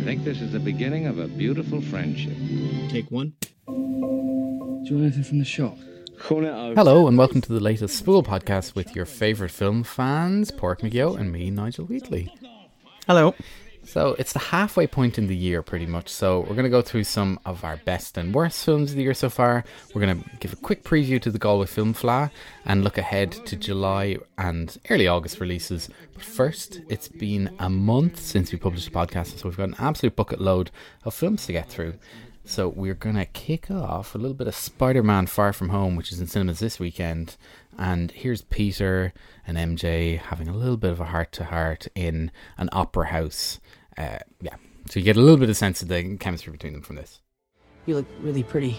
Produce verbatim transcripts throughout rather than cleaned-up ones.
I think this is the beginning of a beautiful friendship. Take one. Do you want anything from the shop? Hello and welcome to the latest Spool Podcast with your favourite film fans, Port McGill and me, Nigel Wheatley. Hello. So it's the halfway point in the year pretty much, so we're going to go through some of our best and worst films of the year so far. We're going to give a quick preview to the Galway Film Fla and look ahead to July and early August releases. But first, it's been a month since we published the podcast, so we've got an absolute bucket load of films to get through. So we're going to kick off a little bit of Spider-Man Far From Home, which is in cinemas this weekend. And here's Peter and M J having a little bit of a heart-to-heart in an opera house. Uh, yeah, so you get a little bit of sense of the chemistry between them from this. You look really pretty.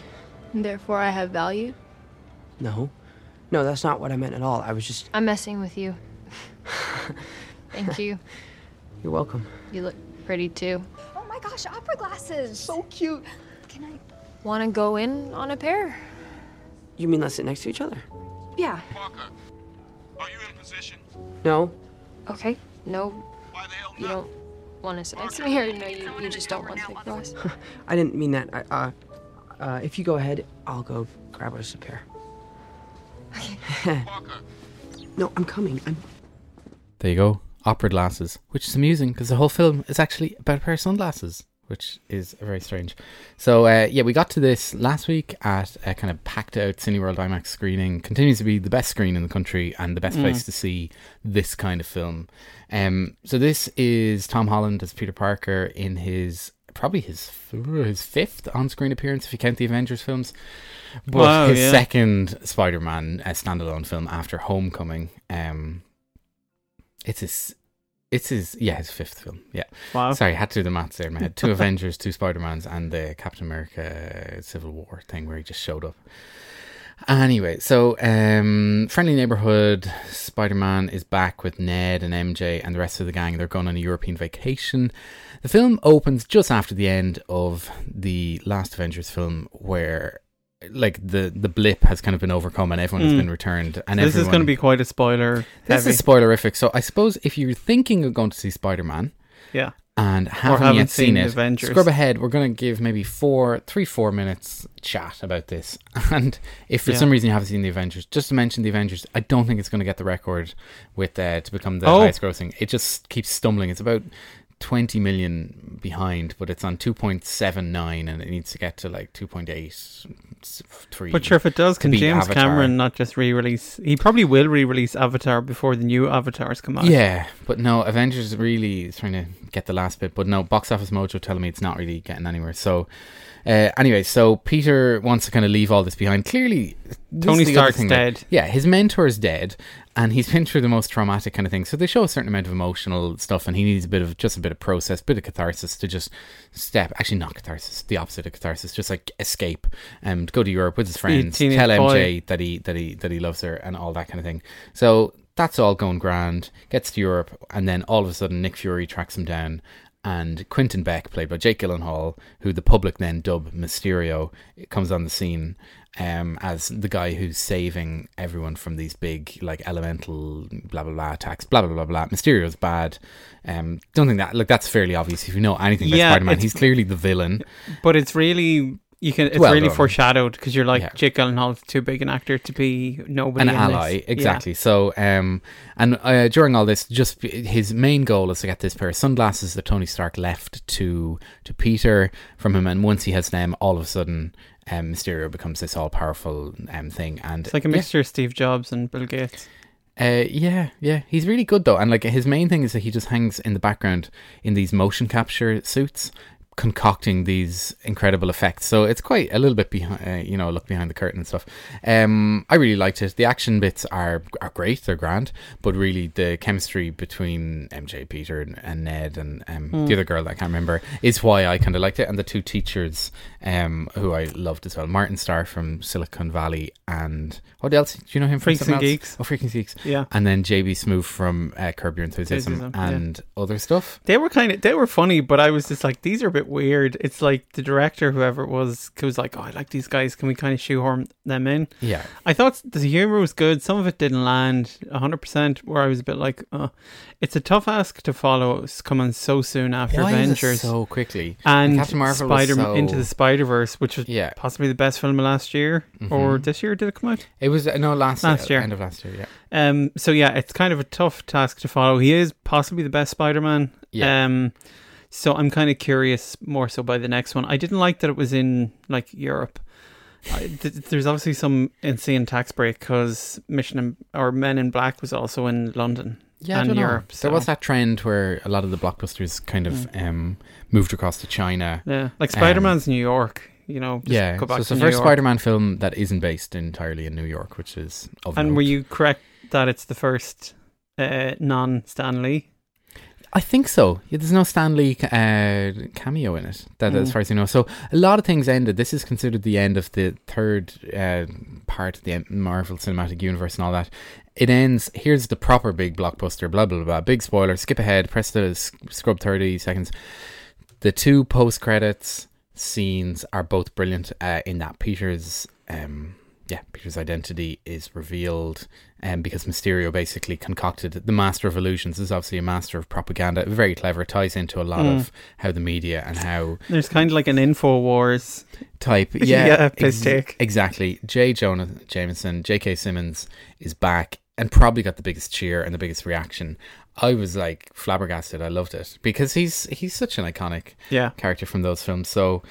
And therefore I have value? No. No, that's not what I meant at all. I was just... I'm messing with you. Thank you. You're welcome. You look pretty too. Oh my gosh, opera glasses! So cute! Can I... Want to go in on a pair? You mean let's sit next to each other? Yeah. Parker, are you in position? No. Okay. No. Why the hell not? You don't want to sit next to me, or no, you, you just don't want to take those? I didn't mean that. I, uh, uh, if you go ahead, I'll go grab us a pair. Okay. Parker. No, I'm coming. I'm. There you go. Opera glasses, which is amusing because the whole film is actually about a pair of sunglasses, which is very strange. So, uh, yeah, we got to this last week at a kind of packed-out Cineworld IMAX screening. Continues to be the best screen in the country and the best mm. place to see this kind of film. Um, so this is Tom Holland as Peter Parker in his... probably his his fifth on-screen appearance if you count the Avengers films, but wow, his yeah. second Spider-Man uh, standalone film after Homecoming. Um, it's his... It's his, yeah, his fifth film, yeah. Wow. Sorry, I had to do the maths there in my head. Two Avengers, two Spider-Mans, and the Captain America Civil War thing where he just showed up. Anyway, so um, Friendly Neighborhood, Spider-Man is back with Ned and M J and the rest of the gang. They're going on a European vacation. The film opens just after the end of the last Avengers film where... like the, the blip has kind of been overcome and everyone has mm. been returned. And so this everyone, is going to be quite a spoiler. This heavy. is spoilerific. So I suppose if you're thinking of going to see Spider-Man, yeah, and haven't, haven't yet seen, seen it, Avengers. Scrub ahead. We're going to give maybe four, three, four minutes chat about this. And if for yeah. some reason you haven't seen the Avengers, just to mention the Avengers, I don't think it's going to get the record with uh, to become the oh. highest grossing. It just keeps stumbling. It's about twenty million behind, but it's on two point seven nine and it needs to get to like two point eight three. But sure, if it does, can James Avatar. Cameron not just re-release? He probably will re-release Avatar before the new Avatars come out. Yeah, but no, Avengers really is trying to get the last bit, but no, Box Office Mojo telling me it's not really getting anywhere. So uh, anyway, so Peter wants to kind of leave all this behind. Clearly Tony Stark's dead. That, yeah, his mentor is dead. And he's been through the most traumatic kind of thing. So they show a certain amount of emotional stuff and he needs a bit of, just a bit of process, bit of catharsis to just step, actually not catharsis, the opposite of catharsis, just like escape and um, go to Europe with his friends, tell M J boy. that he, that he, that he loves her and all that kind of thing. So that's all going grand, gets to Europe. And then all of a sudden Nick Fury tracks him down and Quentin Beck, played by Jake Gyllenhaal, who the public then dub Mysterio, comes on the scene um, as the guy who's saving everyone from these big, like, elemental blah, blah, blah attacks, blah, blah, blah, blah. Mysterio's bad. Um, don't think that, look, that's fairly obvious if you know anything about yeah, Spider-Man. He's clearly the villain. But it's really... You can. It's well really done. Foreshadowed because you're like yeah. Jake Gyllenhaal's too big an actor to be nobody. An in ally, this. exactly. Yeah. So, um, and uh, during all this, just his main goal is to get this pair of sunglasses that Tony Stark left to to Peter from him. And once he has them, all of a sudden, um, Mysterio becomes this all powerful um thing. And it's like a mixture yeah. of Steve Jobs and Bill Gates. Uh, yeah, yeah. He's really good though, and like his main thing is that he just hangs in the background in these motion capture suits, concocting these incredible effects. So it's quite a little bit behind, uh, you know, look behind the curtain and stuff. Um, I really liked it. The action bits are are great, they're grand, but really the chemistry between M J, Peter and, and Ned and um, mm. the other girl that I can't remember is why I kind of liked it. And the two teachers um, who I loved as well, Martin Starr from Silicon Valley and what else? Do you know him from Freaks and else? Geeks. Oh, Freaks and Geeks. Yeah. And then J B Smoove from uh, Curb Your Enthusiasm, Enthusiasm and yeah. other stuff. They were kind of, they were funny, but I was just like, these are a bit bit weird. It's like the director, whoever it was, who was like, oh, I like these guys, can we kind of shoehorn them in? Yeah. I thought the humour was good. Some of it didn't land one hundred percent, where I was a bit like, oh. It's a tough ask to follow coming so soon after Why Avengers. Is it so quickly? And, and Captain Marvel Spider-Man so... Into the Spider-Verse, which was yeah. possibly the best film of last year, mm-hmm. or this year, did it come out? It was, no, last, last year. End of last year, yeah. Um, so yeah, it's kind of a tough task to follow. He is possibly the best Spider-Man. Yeah. Um, so I'm kind of curious more so by the next one. I didn't like that it was in like Europe. I, th- there's obviously some insane tax break because Mission in, or Men in Black was also in London yeah, and Europe. So. There was that trend where a lot of the blockbusters kind of mm. um, moved across to China. Yeah, like Spider-Man's um, New York. You know, just yeah. go back so it's to the New first York. Spider-Man film that isn't based entirely in New York, which is. Of and note. Were you correct that it's the first uh, non-Stan Lee? I think so. Yeah, there's no Stan Lee uh, cameo in it, that, mm. as far as you know. So a lot of things ended. This is considered the end of the third uh, part of the Marvel Cinematic Universe and all that. It ends, here's the proper big blockbuster, blah, blah, blah. Big spoiler, skip ahead, press the scrub thirty seconds. The two post-credits scenes are both brilliant uh, in that Peter's... Um, Yeah, Peter's identity is revealed um, because Mysterio basically concocted the Master of Illusions. This is obviously a master of propaganda. Very clever. Ties into a lot mm. of how the media and how... There's kind of like an InfoWars type. Yeah, yeah piss take. Ex- exactly. J. Jonah Jameson, J K. Simmons is back and probably got the biggest cheer and the biggest reaction. I was like flabbergasted. I loved it because he's he's such an iconic yeah. character from those films. So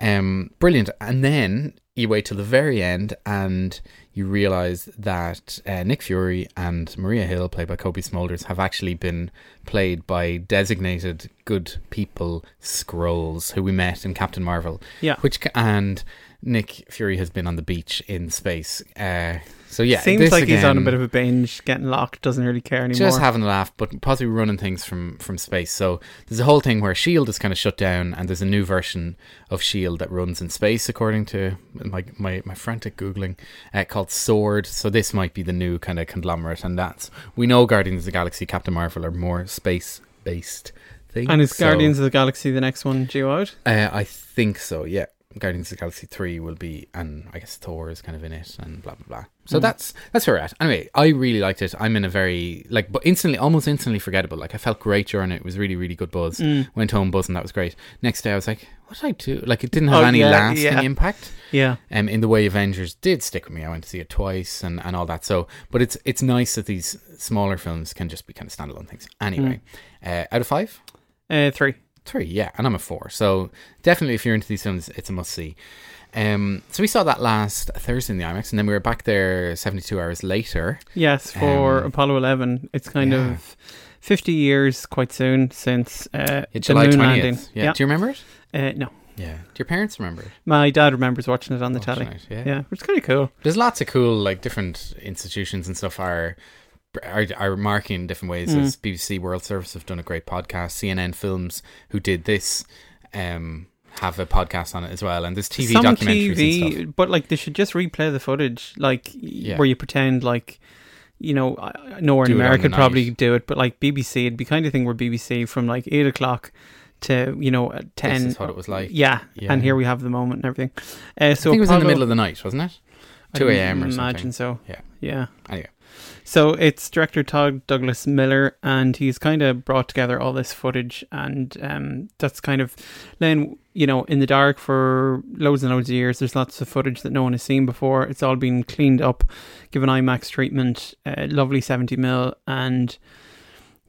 um, brilliant. And then... You wait till the very end and you realise that uh, Nick Fury and Maria Hill, played by Kobe Smulders, have actually been played by designated good people Skrulls who we met in Captain Marvel. Yeah. Which and Nick Fury has been on the beach in space. Uh, so yeah, seems this like again, he's on a bit of a binge, getting locked, doesn't really care anymore. Just having a laugh, but possibly running things from, from space. So there's a whole thing where S H I E L D is kind of shut down, and there's a new version of S H I E L D that runs in space, according to my my, my frantic Googling, uh, called S W O R D. So this might be the new kind of conglomerate, and that's we know Guardians of the Galaxy, Captain Marvel are more space based things. And is so, Guardians of the Galaxy the next one due out? Uh, I think so. Yeah. Guardians of the Galaxy three will be, and I guess Thor is kind of in it, and blah blah blah. So mm. that's that's where we're at. Anyway, I really liked it. I'm in a very like, but instantly, almost instantly forgettable. Like I felt great during it. It was really really good buzz. Mm. Went home buzzing. That was great. Next day I was like, what did I do? Like it didn't have oh, any yeah, lasting yeah. impact. Yeah. Um, in the way Avengers did stick with me. I went to see it twice and, and all that. So, but it's it's nice that these smaller films can just be kind of standalone things. Anyway, mm. uh, out of five, uh, three. Three, yeah, and I'm a four. So definitely if you're into these films, it's a must-see. Um, so we saw that last Thursday in the IMAX, and then we were back there seventy-two hours later. Yes, for um, Apollo eleven. It's kind yeah. of fifty years quite soon since uh, yeah, July the moon twentieth. Landing. Yeah. yeah. Do you remember it? Uh, no. Yeah. Do your parents remember it? My dad remembers watching it on the watching telly. It, yeah. yeah, which is kind of cool. There's lots of cool, like, different institutions and stuff are... Are, are marking in different ways mm. as B B C World Service have done a great podcast. C N N Films, who did this, um, have a podcast on it as well. And there's T V some documentaries T V, and stuff. But like they should just replay the footage, like yeah. where you pretend like, you know, nowhere in America probably do it, but like B B C, it'd be kind of thing where B B C from like eight o'clock to, you know, ten. This is what it was like. Yeah, yeah. And here we have the moment and everything. Uh, so I think Apollo, it was in the middle of the night, wasn't it? two a.m. or something. I imagine so. Yeah. Yeah. Anyway. So it's director Todd Douglas Miller, and he's kind of brought together all this footage, and um, that's kind of laying, you know, in the dark for loads and loads of years. There's lots of footage that no one has seen before. It's all been cleaned up, given IMAX treatment, uh, lovely seventy mil, and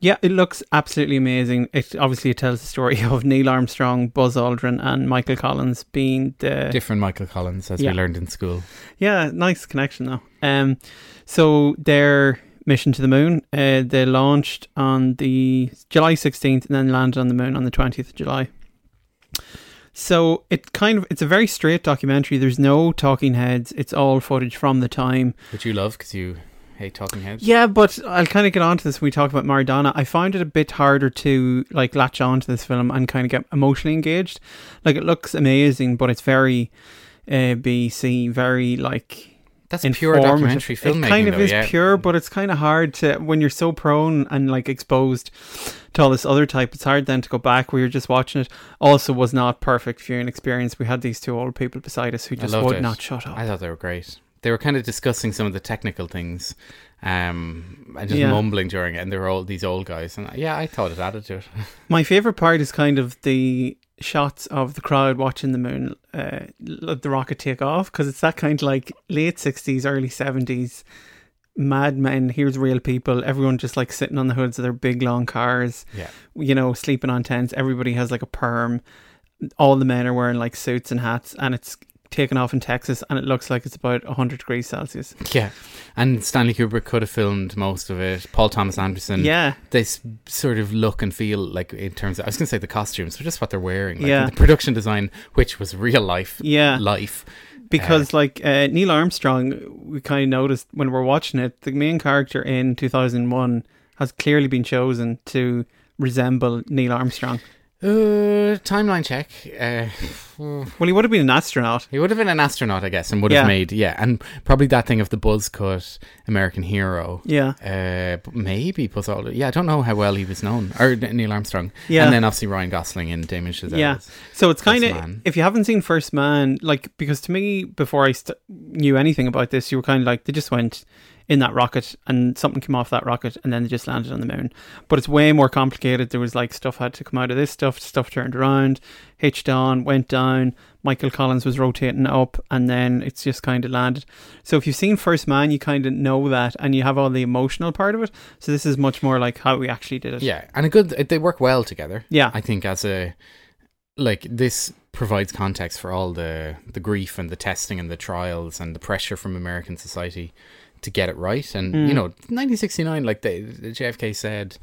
yeah, it looks absolutely amazing. It obviously it tells the story of Neil Armstrong, Buzz Aldrin, and Michael Collins being the different Michael Collins, as yeah. we learned in school. Yeah, nice connection though. Um, so their mission to the moon, uh, they launched on the July sixteenth and then landed on the moon on the twentieth of July. So it kind of it's a very straight documentary. There's no talking heads. It's all footage from the time, which you love because you. Hey, talking heads. Yeah, but I'll kind of get onto this when we talk about Maradona. I found it a bit harder to like latch on to this film and kind of get emotionally engaged. Like it looks amazing, but it's very uh, B C, very like that's informative. Pure documentary filmmaking. It kind of though, is yeah. pure, but it's kind of hard to when you're so prone and like exposed to all this other type. It's hard then to go back. We were just watching it. Also was not perfect viewing experience. We had these two old people beside us who just would it. not shut up. I thought they were great. They were kind of discussing some of the technical things um, and just yeah. mumbling during it. And they were all these old guys. And yeah, I thought it added to it. My favourite part is kind of the shots of the crowd watching the moon, uh, the rocket take off. Because it's that kind of like late sixties, early seventies Mad Men. Here's real people. Everyone just like sitting on the hoods of their big long cars. Yeah. You know, sleeping on tents. Everybody has like a perm. All the men are wearing like suits and hats. And it's taken off in Texas, and it looks like it's about one hundred degrees Celsius. Yeah, and Stanley Kubrick could have filmed most of it. Paul Thomas Anderson. Yeah, this sort of look and feel, like in terms of, I was going to say the costumes, but just what they're wearing. Like, yeah, the production design, which was real life. Yeah, life. Because uh, like uh, Neil Armstrong, we kind of noticed when we're watching it, the main character in two thousand one has clearly been chosen to resemble Neil Armstrong. Uh, timeline check. Uh, well, he would have been an astronaut. He would have been an astronaut, I guess, and would yeah. have made, yeah, and probably that thing of the buzz cut American hero. Yeah. Uh, but maybe Buzz Aldrin. Yeah, I don't know how well he was known. Or Neil Armstrong. Yeah. And then obviously Ryan Gosling and Damien Chazelle. Yeah. So it's kind of, if you haven't seen First Man, like, because to me, before I st- knew anything about this, you were kind of like, they just went in that rocket and something came off that rocket and then they just landed on the moon. But it's way more complicated. There was like stuff had to come out of this stuff, stuff turned around, hitched on, went down, Michael Collins was rotating up, and then it's just kind of landed. So if you've seen First Man, you kind of know that, and you have all the emotional part of it. So this is much more like how we actually did it. Yeah, and a good, they work well together. Yeah. I think as a, like this provides context for all the, the grief and the testing and the trials and the pressure from American society to get it right. And mm. you know, nineteen sixty-nine, like they, J F K said,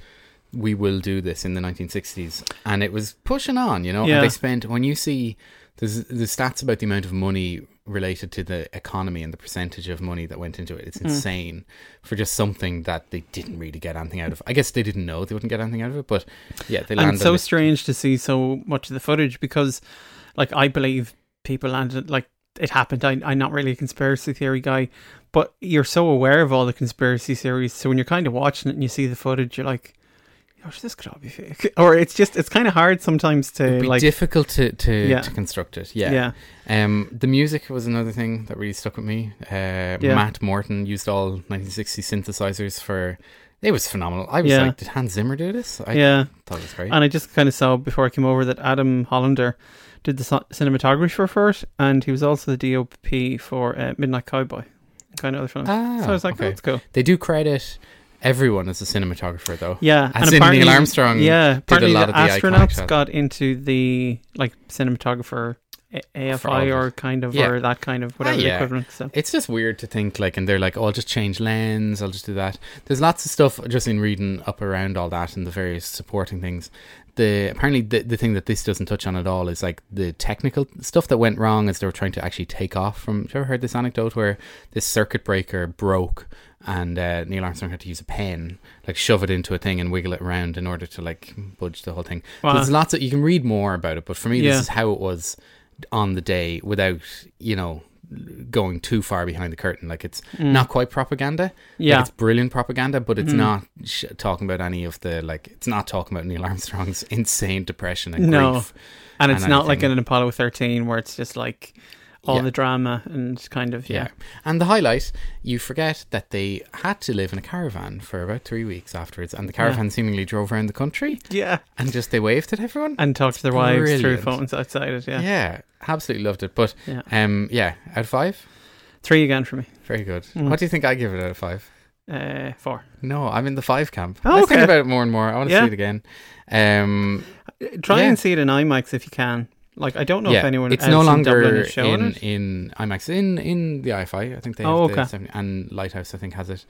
we will do this in the nineteen sixties, and it was pushing on, you know. Yeah. And they spent, when you see there's the stats about the amount of money related to the economy and the percentage of money that went into it, it's insane mm. for just something that they didn't really get anything out of. I guess they didn't know they wouldn't get anything out of it, but yeah, they landed. And it's so strange to see so much of the footage, because like I believe people landed, like it happened. I, I'm not really a conspiracy theory guy, but you're so aware of all the conspiracy theories. So when you're kind of watching it and you see the footage, you're like, gosh, this could all be fake. Or it's just, it's kind of hard sometimes to, it'd be like difficult to, to, yeah. to construct it. Yeah. yeah. Um, the music was another thing that really stuck with me. Uh, yeah. Matt Morton used all nineteen sixty synthesizers for, it was phenomenal. I was yeah. like, did Hans Zimmer do this? I yeah. thought it was great. And I just kind of saw before I came over that Adam Hollander did the cinematographer for it, and he was also the D O P for uh, Midnight Cowboy, kind of other films. Ah, so I was like, okay. Oh, that's cool. They do credit everyone as a cinematographer, though. Yeah, as and in apparently Neil Armstrong. Yeah, did a lot the of the astronauts got into the like cinematographer A F I or kind of yeah. or that kind of whatever ah, yeah. the equivalent. So it's just weird to think like, and they're like, oh, I'll just change lens, I'll just do that. There's lots of stuff just in reading up around all that and the various supporting things. The apparently the, the thing that this doesn't touch on at all is like the technical stuff that went wrong as they were trying to actually take off from. Have you ever heard this anecdote where this circuit breaker broke and uh, Neil Armstrong had to use a pen, like shove it into a thing and wiggle it around in order to like budge the whole thing. Wow. So there's lots of, you can read more about it, but for me yeah. this is how it was on the day without, you know, going too far behind the curtain. Like it's mm. not quite propaganda. Yeah, like it's brilliant propaganda, but it's mm. not sh- talking about any of the, like, it's not talking about Neil Armstrong's insane depression and no. grief. And it's and not anything. Like in an Apollo thirteen where it's just like all yeah. the drama and kind of yeah. yeah. And the highlight, you forget that they had to live in a caravan for about three weeks afterwards, and the caravan yeah. seemingly drove around the country. Yeah, and just they waved at everyone and talked it's to their brilliant. wives through phones outside it. Yeah, yeah, absolutely loved it. But yeah, um, yeah, out of five, three again for me. Very good. Mm. What do you think I give it out of five? Uh, four. No, I'm in the five camp. Oh, Let's okay. think about it more and more. I want to yeah. see it again. Um, try yeah. and see it in IMAX if you can. Like, I don't know yeah, if anyone it's else no longer in, is showing in, it. in IMAX in in the I F I. I think they have oh, okay. the, and Lighthouse I think has it.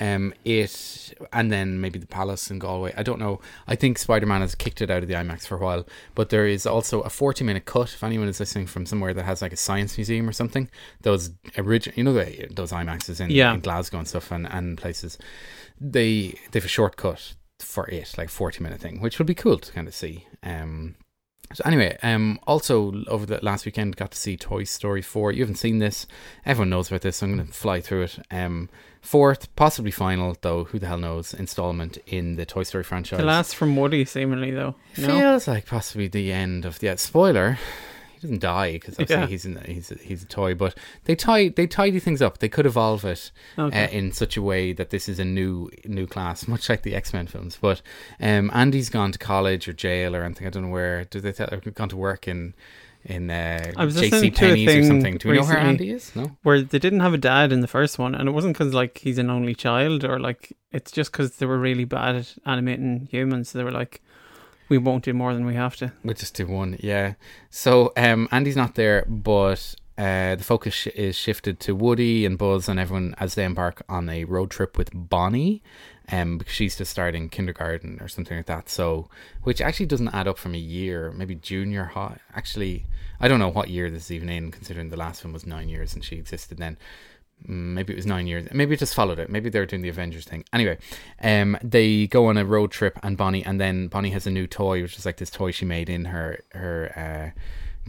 Um, it and then maybe the Palace in Galway. I don't know. I think Spider-Man has kicked it out of the IMAX for a while, but there is also a forty minute cut. If anyone is listening from somewhere that has like a science museum or something, those original, you know, the, those IMAXs in, yeah. in Glasgow and stuff and, and places, they they have a short cut for it, like forty minute thing, which would be cool to kind of see. Um. So anyway, um, also over the last weekend, got to see Toy Story four. You haven't seen this. Everyone knows about this, so I'm going to fly through it. Um, fourth, possibly final, though, who the hell knows, installment in the Toy Story franchise. The last from Woody, seemingly, though. No? Feels like possibly the end of the... Yeah, spoiler, he doesn't die, because obviously yeah. he's, in the, he's, a, he's a toy, but they tie, they tidy things up. They could evolve it okay. uh, in such a way that this is a new new class, much like the X-Men films. But um, Andy's gone to college or jail or anything, I don't know where. Do they tell, gone to work in... in uh, J C Penney's or something. Do we know where Andy is? No. Where they didn't have a dad in the first one, and it wasn't because like he's an only child or like it's just because they were really bad at animating humans. So they were like, we won't do more than we have to. We'll just do one, yeah. So um, Andy's not there, but uh, the focus sh- is shifted to Woody and Buzz and everyone as they embark on a road trip with Bonnie. Um, because she's just starting kindergarten or something like that, so which actually doesn't add up from a year, maybe junior high. Actually, I don't know what year this is even in, considering the last one was nine years and she existed then. Maybe it was nine years. Maybe it just followed it. Maybe they were doing the Avengers thing. Anyway, um, they go on a road trip, and Bonnie, and then Bonnie has a new toy, which is like this toy she made in her her. Uh,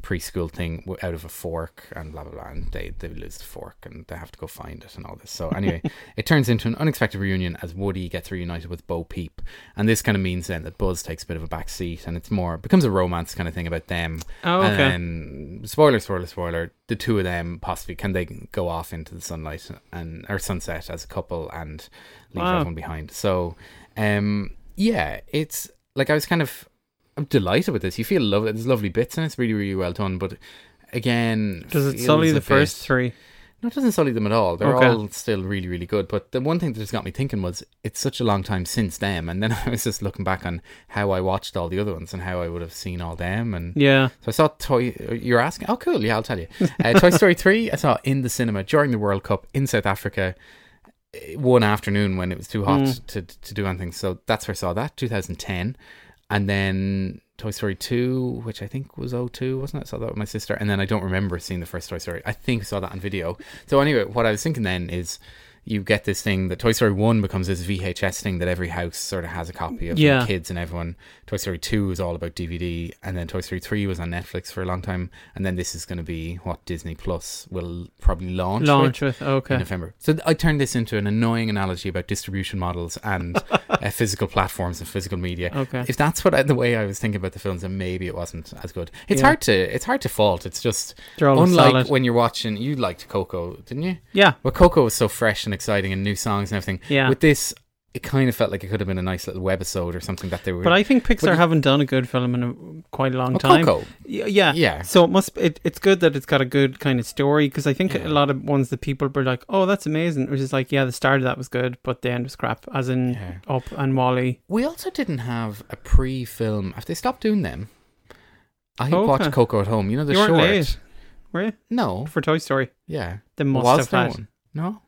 preschool thing out of a fork and blah blah blah, and they, they lose the fork and they have to go find it and all this. So anyway, it turns into an unexpected reunion as Woody gets reunited with Bo Peep, and this kind of means then that Buzz takes a bit of a back seat, and it's more becomes a romance kind of thing about them. Oh, okay. And then, spoiler spoiler spoiler the two of them possibly can they go off into the sunlight and or sunset as a couple and leave wow. everyone behind. So um yeah it's like I was kind of I'm delighted with this. You feel lovely. There's lovely bits and it's really, really well done. But again... Does it sully the first three? No, it doesn't sully them at all. They're okay. all still really, really good. But the one thing that just got me thinking was it's such a long time since them. And then I was just looking back on how I watched all the other ones and how I would have seen all them. And yeah. So I saw Toy... You're asking? Oh, cool. Yeah, I'll tell you. Uh, Toy Story three, I saw in the cinema during the World Cup in South Africa one afternoon when it was too hot mm. to, to do anything. So that's where I saw that, two thousand ten. And then Toy Story two, which I think was oh two, wasn't it? I saw that with my sister. And then I don't remember seeing the first Toy Story. I think I saw that on video. So anyway, what I was thinking then is you get this thing that Toy Story one becomes this V H S thing that every house sort of has a copy of. Yeah. The kids and everyone. Toy Story two is all about D V D. And then Toy Story three was on Netflix for a long time. And then this is going to be what Disney Plus will probably launch, launch with, with okay. in November. So I turned this into an annoying analogy about distribution models and... Uh, physical platforms and physical media. Okay. If that's what I, the way I was thinking about the films, then maybe it wasn't as good. It's yeah. hard to it's hard to fault. It's just unlike solid. When you're watching. You liked Coco, didn't you? Yeah. Well, Coco was so fresh and exciting and new songs and everything. Yeah. With this, it kind of felt like it could have been a nice little webisode or something that they were. But I think Pixar but, haven't done a good film in a, quite a long oh, time. Coco. Yeah. Yeah. So it must. It, it's good that it's got a good kind of story, because I think yeah. a lot of ones that people were like, "Oh, that's amazing," which is like, "Yeah, the start of that was good, but the end was crap." As in yeah. Up and WALL-E. We also didn't have a pre-film. Have they stopped doing them? I okay. watched Coco at home. You know the you short. Late, were you? No. For Toy Story. Yeah. They must was have had. One? No.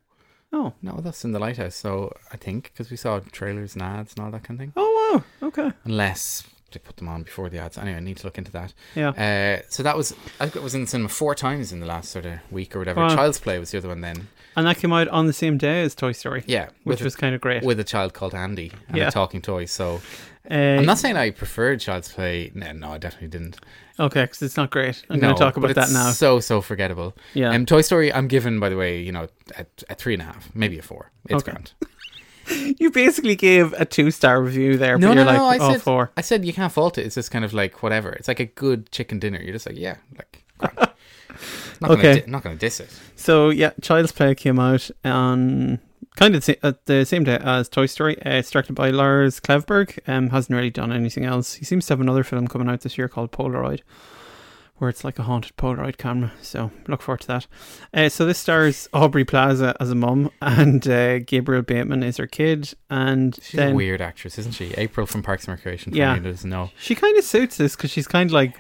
Oh. No, that's in the Lighthouse, so I think, because we saw trailers and ads and all that kind of thing. Oh, wow. Okay. Unless they put them on before the ads. Anyway, I need to look into that. Yeah. Uh, so that was, I think it was in the cinema four times in the last sort of week or whatever. Wow. Child's Play was the other one then. And that came out on the same day as Toy Story. Yeah. Which was kind of great. With a child called Andy and yeah. a talking toy, so... Uh, I'm not saying I preferred Child's Play. No, no, I definitely didn't. Okay, because it's not great. I'm no, going to talk about that now. So, so forgettable. Yeah. Um, Toy Story, I'm given, by the way, you know, a, a three and a half, maybe a four. It's okay. grand. You basically gave a two-star review there, no, but you're no, like, no, I oh, said, four. I said you can't fault it. It's just kind of like whatever. It's like a good chicken dinner. You're just like, yeah, like, grand. Not okay. Gonna di- not going to diss it. So, yeah, Child's Play came out on... Kind of at the same day as Toy Story. Uh, it's directed by Lars Klevberg. Um, hasn't really done anything else. He seems to have another film coming out this year called Polaroid, where it's like a haunted Polaroid camera. So look forward to that. Uh, so this stars Aubrey Plaza as a mum, and uh, Gabriel Bateman is her kid. And she's then, a weird actress, isn't she? April from Parks and Recreation. Yeah, who doesn't know. She kind of suits this because she's kind of like.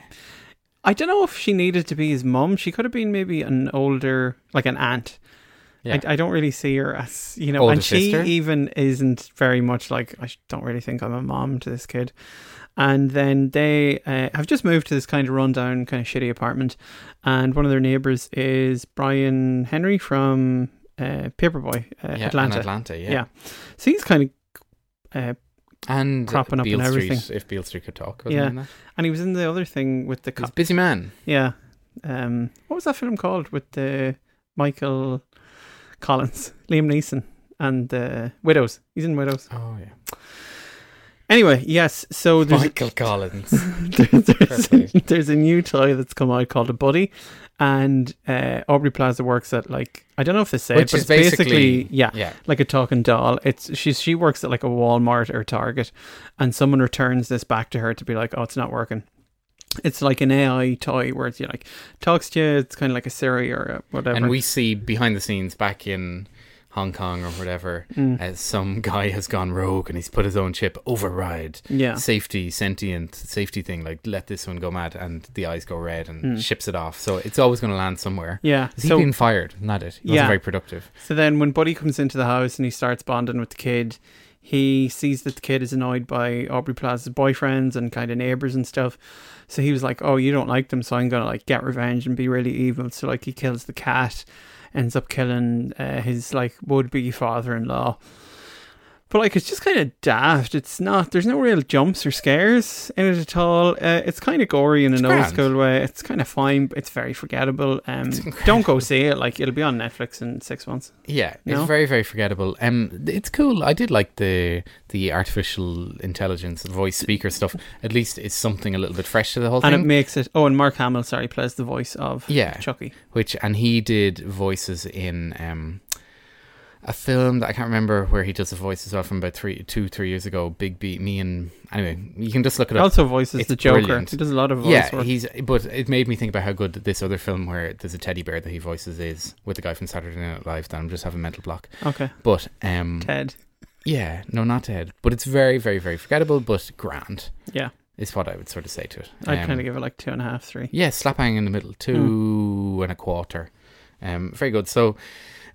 I don't know if she needed to be his mum. She could have been maybe an older, like an aunt. Yeah. I, I don't really see her as, you know, older and she sister. Even isn't very much like, I don't really think I'm a mom to this kid. And then they uh, have just moved to this kind of rundown, kind of shitty apartment. And one of their neighbours is Brian Henry from uh, Paperboy, uh, yeah, Atlanta. Atlanta, yeah. yeah. So he's kind of uh, and cropping up Beale and everything. Street, if Beale Street could talk, wasn't yeah. he in that? And he was in the other thing with the cop. Busy Man. Yeah. Um, what was that film called with the uh, Michael Collins, Liam Neeson, and uh, Widows? He's in Widows. Oh yeah. Anyway, yes. So there's Michael a, Collins. there's, there's, a, there's a new toy that's come out called a Buddy, and uh, Aubrey Plaza works at like I don't know if they say, Which it, but is it's basically, basically yeah, yeah, like a talking doll. It's she she works at like a Walmart or Target, and someone returns this back to her to be like, oh, it's not working. It's like an A I toy where it's you know, like talks to you. It's kind of like a Siri or a whatever. And we see behind the scenes back in Hong Kong or whatever, mm. as some guy has gone rogue and he's put his own chip override, yeah. safety, sentient safety thing, like let this one go mad, and the eyes go red and mm. ships it off. So it's always going to land somewhere. Yeah. Is he so, being fired? Not it. He yeah. wasn't very productive. So then when Buddy comes into the house and he starts bonding with the kid, he sees that the kid is annoyed by Aubrey Plaza's boyfriends and kind of neighbours and stuff. So he was like, oh, you don't like them, so I'm going to like get revenge and be really evil. So like he kills the cat, ends up killing uh, his like would-be father-in-law. But like it's just kind of daft. It's not, there's no real jumps or scares in it at all. Uh, it's kind of gory in an old school way. It's kind of fine, but it's very forgettable. Um, don't go see it. Like it'll be on Netflix in six months. Yeah, no? It's very, very forgettable. Um, it's cool. I did like the the artificial intelligence voice speaker stuff. At least it's something a little bit fresh to the whole and thing. And it makes it. Oh, and Mark Hamill, sorry, plays the voice of yeah, Chucky. Which and he did voices in. Um, A film that I can't remember where he does the voice as well from about three, two, three years ago. Big B, me and anyway, you can just look it up. Also voices it's the Joker. Brilliant. He does a lot of voice yeah, work. He's. But it made me think about how good this other film where there's a teddy bear that he voices is with the guy from Saturday Night Live. That I'm just having mental block. Okay, but um, Ted. Yeah, no, not Ted. But it's very, very, very forgettable, but grand. Yeah, is what I would sort of say to it. I'd um, kind of give it like two and a half, three. Yeah, slap hang in the middle, two mm. and a quarter. Um, very good. So.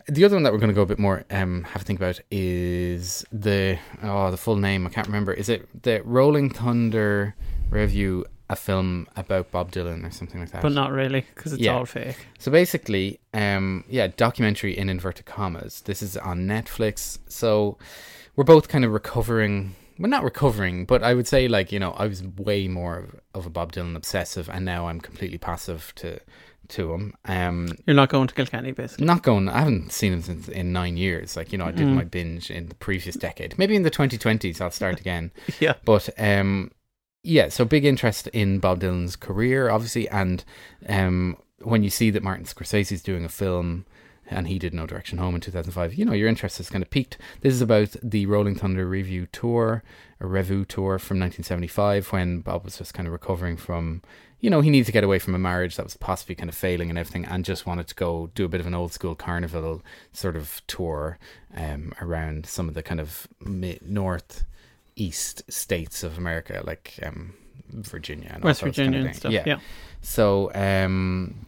The other one that we're going to go a bit more um, have a think about is the oh the full name I can't remember. Is it the Rolling Thunder Review, a film about Bob Dylan or something like that? But not really, because it's yeah. all fake. So basically, um, yeah, documentary in inverted commas. This is on Netflix. So we're both kind of recovering. Well, not recovering, but I would say like you know I was way more of a Bob Dylan obsessive, and now I'm completely passive to. to him. Um, You're not going to Kilkenny, basically? Not going. I haven't seen him since in nine years. Like, you know, I did mm. my binge in the previous decade. Maybe in the twenty twenties, I'll start again. yeah. But, um, yeah, so big interest in Bob Dylan's career, obviously. And um, when you see that Martin Scorsese's doing a film and he did No Direction Home in two thousand five, you know, your interest is kind of piqued. This is about the Rolling Thunder Revue Tour, a Revue Tour from nineteen seventy-five, when Bob was just kind of recovering from... You know, he needed to get away from a marriage that was possibly kind of failing and everything, and just wanted to go do a bit of an old school carnival sort of tour um, around some of the kind of northeast states of America, like um, Virginia and West all those Virginia kind of and stuff. Yeah. yeah. So, um,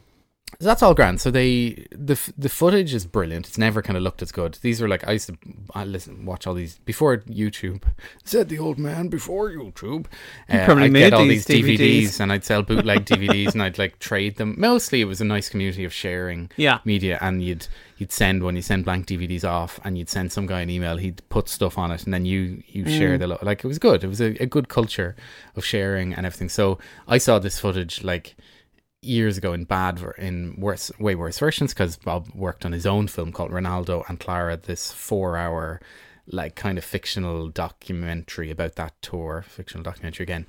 so that's all grand. So they the the footage is brilliant. It's never kind of looked as good. These were like I used to I listen watch all these before YouTube. Said the old man before YouTube. Uh, probably I'd made get all these D V Ds, D V Ds and I'd sell bootleg D V Ds and I'd like trade them. Mostly it was a nice community of sharing yeah. media, and you'd you'd send one, you send blank D V Ds off, and you'd send some guy an email. He'd put stuff on it, and then you you mm. share the lo- like it was good. It was a, a good culture of sharing and everything. So I saw this footage like. years ago in bad in worse way worse versions, because Bob worked on his own film called Ronaldo and Clara, this four hour like kind of fictional documentary about that tour fictional documentary again.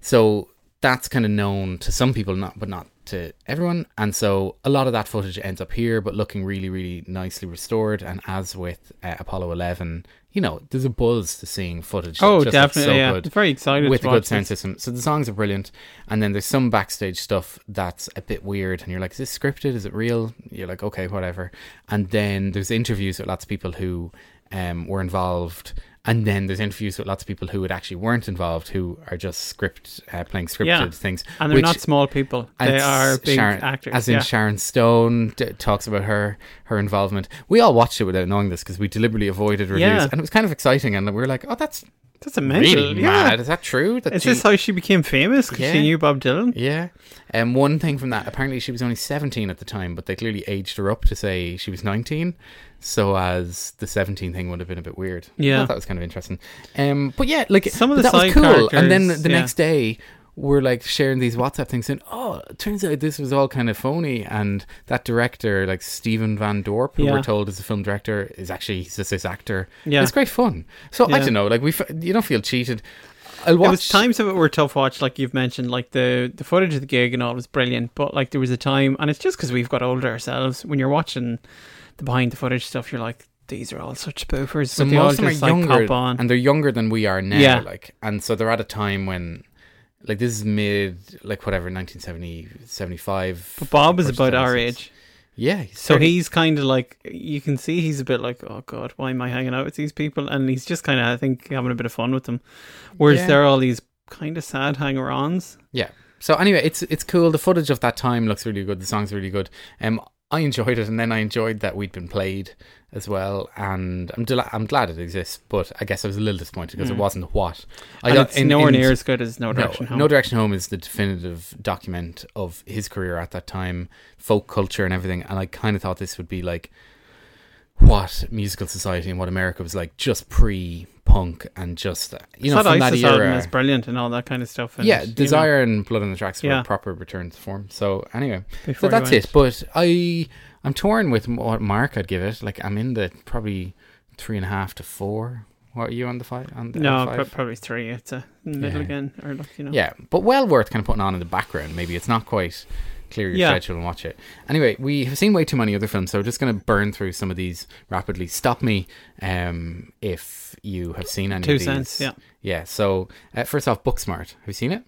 So that's kind of known to some people, not but not to everyone, and so a lot of that footage ends up here, but looking really really nicely restored. And as with uh, Apollo eleven, you know, there's a buzz to seeing footage. Oh, just definitely, so yeah. Good, very excited with to a watch good sound this. system. So the songs are brilliant, and then there's some backstage stuff that's a bit weird, and you're like, "Is this scripted? Is it real?" You're like, "Okay, whatever." And then there's interviews with lots of people who um, were involved, and then there's interviews with lots of people who had actually weren't involved, who are just script uh, playing scripted yeah. things, and they're which, not small people; they are big Sharon, actors. As in yeah. Sharon Stone d- talks about her her involvement. We all watched it without knowing this because we deliberately avoided reviews. Yeah. And it was kind of exciting, and we were like, oh, that's That's amazing. Really yeah. mad. Is that true? That Is she... this how she became famous? Because yeah. she knew Bob Dylan? Yeah. And um, one thing from that, apparently she was only seventeen at the time, but they clearly aged her up to say she was nineteen. So as the seventeen thing would have been a bit weird. Yeah. I thought that was kind of interesting. Um, but yeah, like, some of the that side was cool. Characters, and then the, the yeah. next day, we're like sharing these WhatsApp things and, oh, it turns out this was all kind of phony. And that director, like Steven Van Dorp, who yeah. we're told is a film director, is actually he's just this actor. Yeah. It's great fun. So yeah. I don't know, like we, you don't feel cheated. I'll watch. It was times of it were tough watch, like you've mentioned, like the, the footage of the gig and all was brilliant. But like there was a time, and it's just because we've got older ourselves, when you're watching the behind the footage stuff, you're like, these are all such spoofers. So most of them are like, younger, on. and they're younger than we are now. Yeah. Like, and so they're at a time when... Like, this is mid, like, whatever, nineteen seventy, seventy-five But Bob is about our age. Yeah. He's so he's kind of like, you can see he's a bit like, oh, God, why am I hanging out with these people? And he's just kind of, I think, having a bit of fun with them. Whereas yeah. there are all these kind of sad hanger-ons. Yeah. So anyway, it's it's cool. The footage of that time looks really good. The song's really good. Um, I enjoyed it. And then I enjoyed that we'd been played as well, and I'm del- I'm glad it exists, but I guess I was a little disappointed because mm. it wasn't what I and got. It's in, nowhere in, near as good as No Direction no, Home. No Direction Home is the definitive document of his career at that time, folk culture and everything. And I kind of thought this would be like what musical society and what America was like just pre-punk and just you it's know from that era. It's brilliant and all that kind of stuff. And, yeah, Desire know. and Blood on the Tracks were yeah. a proper return to form. So anyway, Before so that's it. But I. I'm torn with what mark I'd give it. Like, I'm in the probably three and a half to four. What are you on the five? On the no, five? Pr- probably three. It's a middle yeah. again. Or like, you know. Yeah, but well worth kind of putting on in the background. Maybe it's not quite clear your yeah. schedule and watch it. Anyway, we have seen way too many other films, so we're just going to burn through some of these rapidly. Stop me um, if you have seen any Two of these. Two cents, yeah. Yeah, so uh, first off, Booksmart. Have you seen it?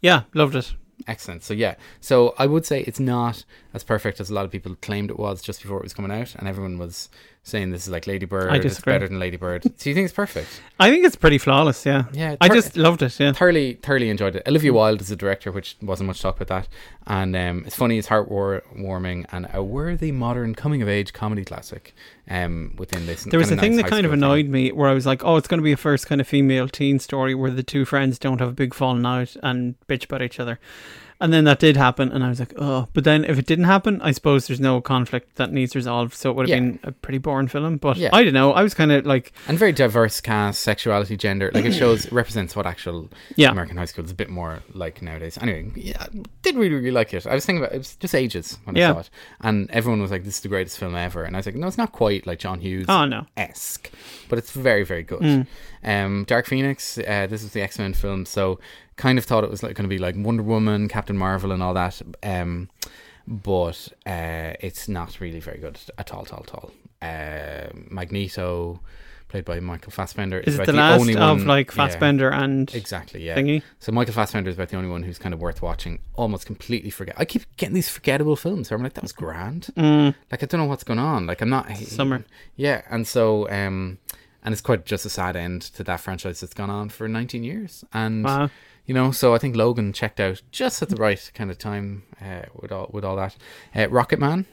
Yeah, loved it. Excellent. So yeah, so I would say it's not as perfect as a lot of people claimed it was just before it was coming out, and everyone was saying this is like Lady Bird, I it's better than Lady Bird. So you think it's perfect? I think it's pretty flawless. Yeah, yeah. Th- I just loved it. Yeah, thoroughly, thoroughly enjoyed it. Olivia Wilde is the director, which wasn't much talk about that, and um, it's funny, it's heartwarming, and a worthy modern coming-of-age comedy classic. Um, within this, there was a thing nice that kind of annoyed thing. me, where I was like, oh, it's going to be a first kind of female teen story where the two friends don't have a big falling out and bitch about each other. And then that did happen, and I was like, oh. But then if it didn't happen, I suppose there's no conflict that needs resolved, so it would have yeah. been a pretty boring film. But yeah. I don't know, I was kind of like... And very diverse cast, sexuality, gender. Like, it shows, represents what actual yeah. American high school is a bit more like nowadays. Anyway, yeah, did really, really like it. I was thinking about it, it was just ages when yeah. I saw it. And everyone was like, this is the greatest film ever. And I was like, no, it's not quite like John Hughes-esque. Oh, no. But it's very, very good. Mm. Um, Dark Phoenix, uh, this is the X-Men film, so... Kind of thought it was like going to be like Wonder Woman, Captain Marvel, and all that, um, but uh, it's not really very good at all, at all, at all. Uh, Magneto, played by Michael Fassbender, is, is about the, the last only of one, like Fassbender yeah, and exactly, yeah. thingy? So Michael Fassbender is about the only one who's kind of worth watching. Almost completely forget. I keep getting these forgettable films where I'm like, that was grand. Mm. Like I don't know what's going on. Like I'm not summer. Yeah, and so. Um, And it's quite just a sad end to that franchise that's gone on for nineteen years. And, wow. you know, so I think Logan checked out just at the right kind of time uh, with all with all that. Uh, Rocket Man.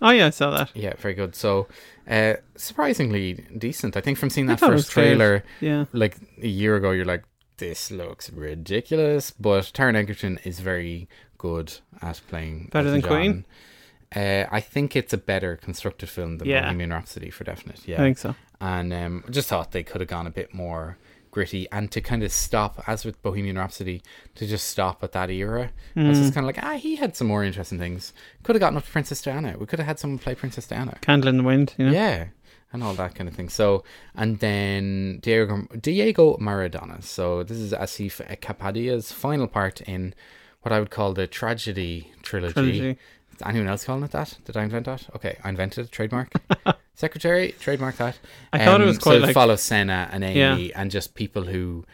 Oh, yeah, I saw that. Yeah, very good. So uh, surprisingly decent. I think from seeing that first trailer yeah. like a year ago, you're like, this looks ridiculous. But Taron Egerton is very good at playing. Better than Queen? Uh, I think it's a better constructed film than yeah. Bohemian Rhapsody for definite. Yeah, I think so. And um, just thought they could have gone a bit more gritty, and to kind of stop, as with Bohemian Rhapsody, to just stop at that era. Mm. I was just kind of like, ah, he had some more interesting things. Could have gotten up to Princess Diana. We could have had someone play Princess Diana. Candle in the Wind, you know? Yeah, and all that kind of thing. So, and then Diego, Diego Maradona. So this is Asif Kapadia's final part in what I would call the tragedy trilogy. trilogy. Is anyone else calling it that? Did I invent that? Okay, I invented it. Trademark. Secretary, trademark that. I um, thought it was quite so like... So follow Senna and Amy yeah. and just people who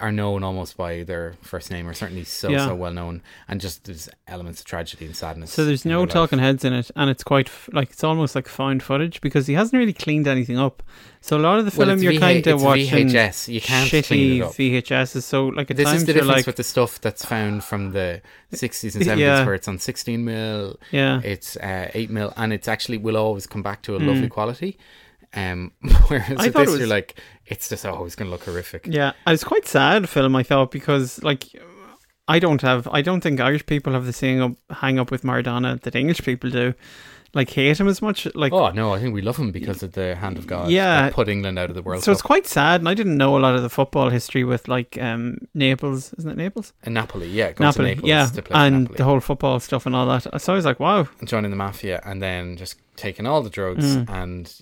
are known almost by their first name, or certainly so, yeah. so well known. And just there's elements of tragedy and sadness. So there's no talking heads in it, and it's quite, f- like, it's almost like found footage, because he hasn't really cleaned anything up. So a lot of the film well, you're v- kind of watching... V H S. You can't clean it up. V H S is so, like, at this times is the difference like, with the stuff that's found from the sixties and seventies yeah. where it's on sixteen mil, yeah. it's uh, eight mil, and it's actually will always come back to a mm. lovely quality. Um, whereas I with this, was... you're like, it's just always going to look horrific. Yeah, it was quite sad film, I thought, because like I don't have, I don't think Irish people have the same hang up with Maradona that English people do. Like hate him as much. Like, oh no, I think we love him because of the hand of God. Yeah, that put England out of the World so Cup. So it's quite sad, and I didn't know a lot of the football history with like um, Naples, isn't it Naples? And Napoli, yeah, it goes Napoli, to Naples yeah, to play and Napoli. The whole football stuff and all that. So I was like, wow, joining the mafia and then just taking all the drugs mm. and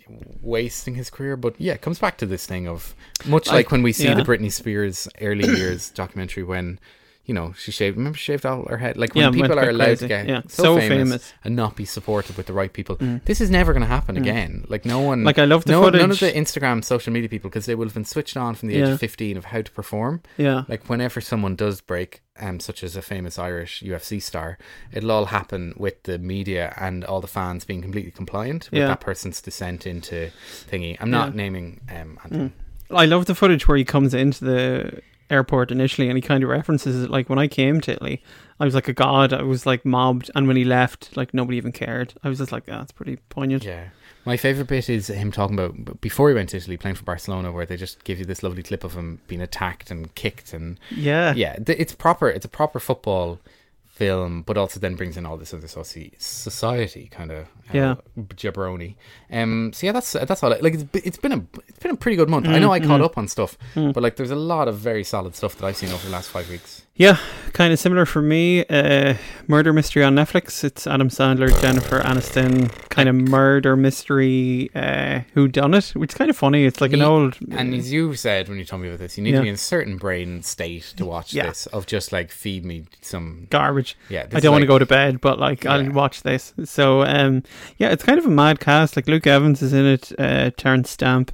wasting his career. But yeah, it comes back to this thing of much like, like when we see yeah. the Britney Spears early years documentary when. You know, she shaved, remember she shaved all her head. Like when yeah, people are allowed crazy. to get yeah. so, so famous, famous and not be supported with the right people. Mm. This is never going to happen mm. again. Like no one, like I love the no, footage. None of the Instagram social media people, because they will have been switched on from the yeah. age of fifteen of how to perform. Yeah. Like whenever someone does break, um, such as a famous Irish U F C star, it'll all happen with the media and all the fans being completely compliant with yeah. that person's descent into thingy. I'm not yeah. naming um. Anthony. Mm. I love the footage where he comes into the airport initially and he kind of references it like, when I came to Italy I was like a god, I was like mobbed, and when he left like nobody even cared. I was just like, oh, that's pretty poignant. Yeah, my favourite bit is him talking about before he went to Italy playing for Barcelona, where they just give you this lovely clip of him being attacked and kicked and yeah yeah it's proper it's a proper football film, but also then brings in all this other society kind of uh, yeah. jabroni. Um, so yeah, that's that's all. Like it's it's been a it's been a pretty good month. Mm, I know I caught mm. up on stuff, mm. but like there's a lot of very solid stuff that I've seen over the last five weeks. Yeah, kind of similar for me. Uh, murder mystery on Netflix. It's Adam Sandler, Jennifer Aniston, kind of murder mystery. Uh, Who done it? Which is kind of funny. It's like an he, old. And as you said when you told me about this, you need yeah. to be in a certain brain state to watch yeah. this. Of just like feed me some garbage. Yeah, I don't like, want to go to bed, but like yeah. I'll watch this. So um, yeah, it's kind of a mad cast. Like Luke Evans is in it, uh, Terrence Stamp,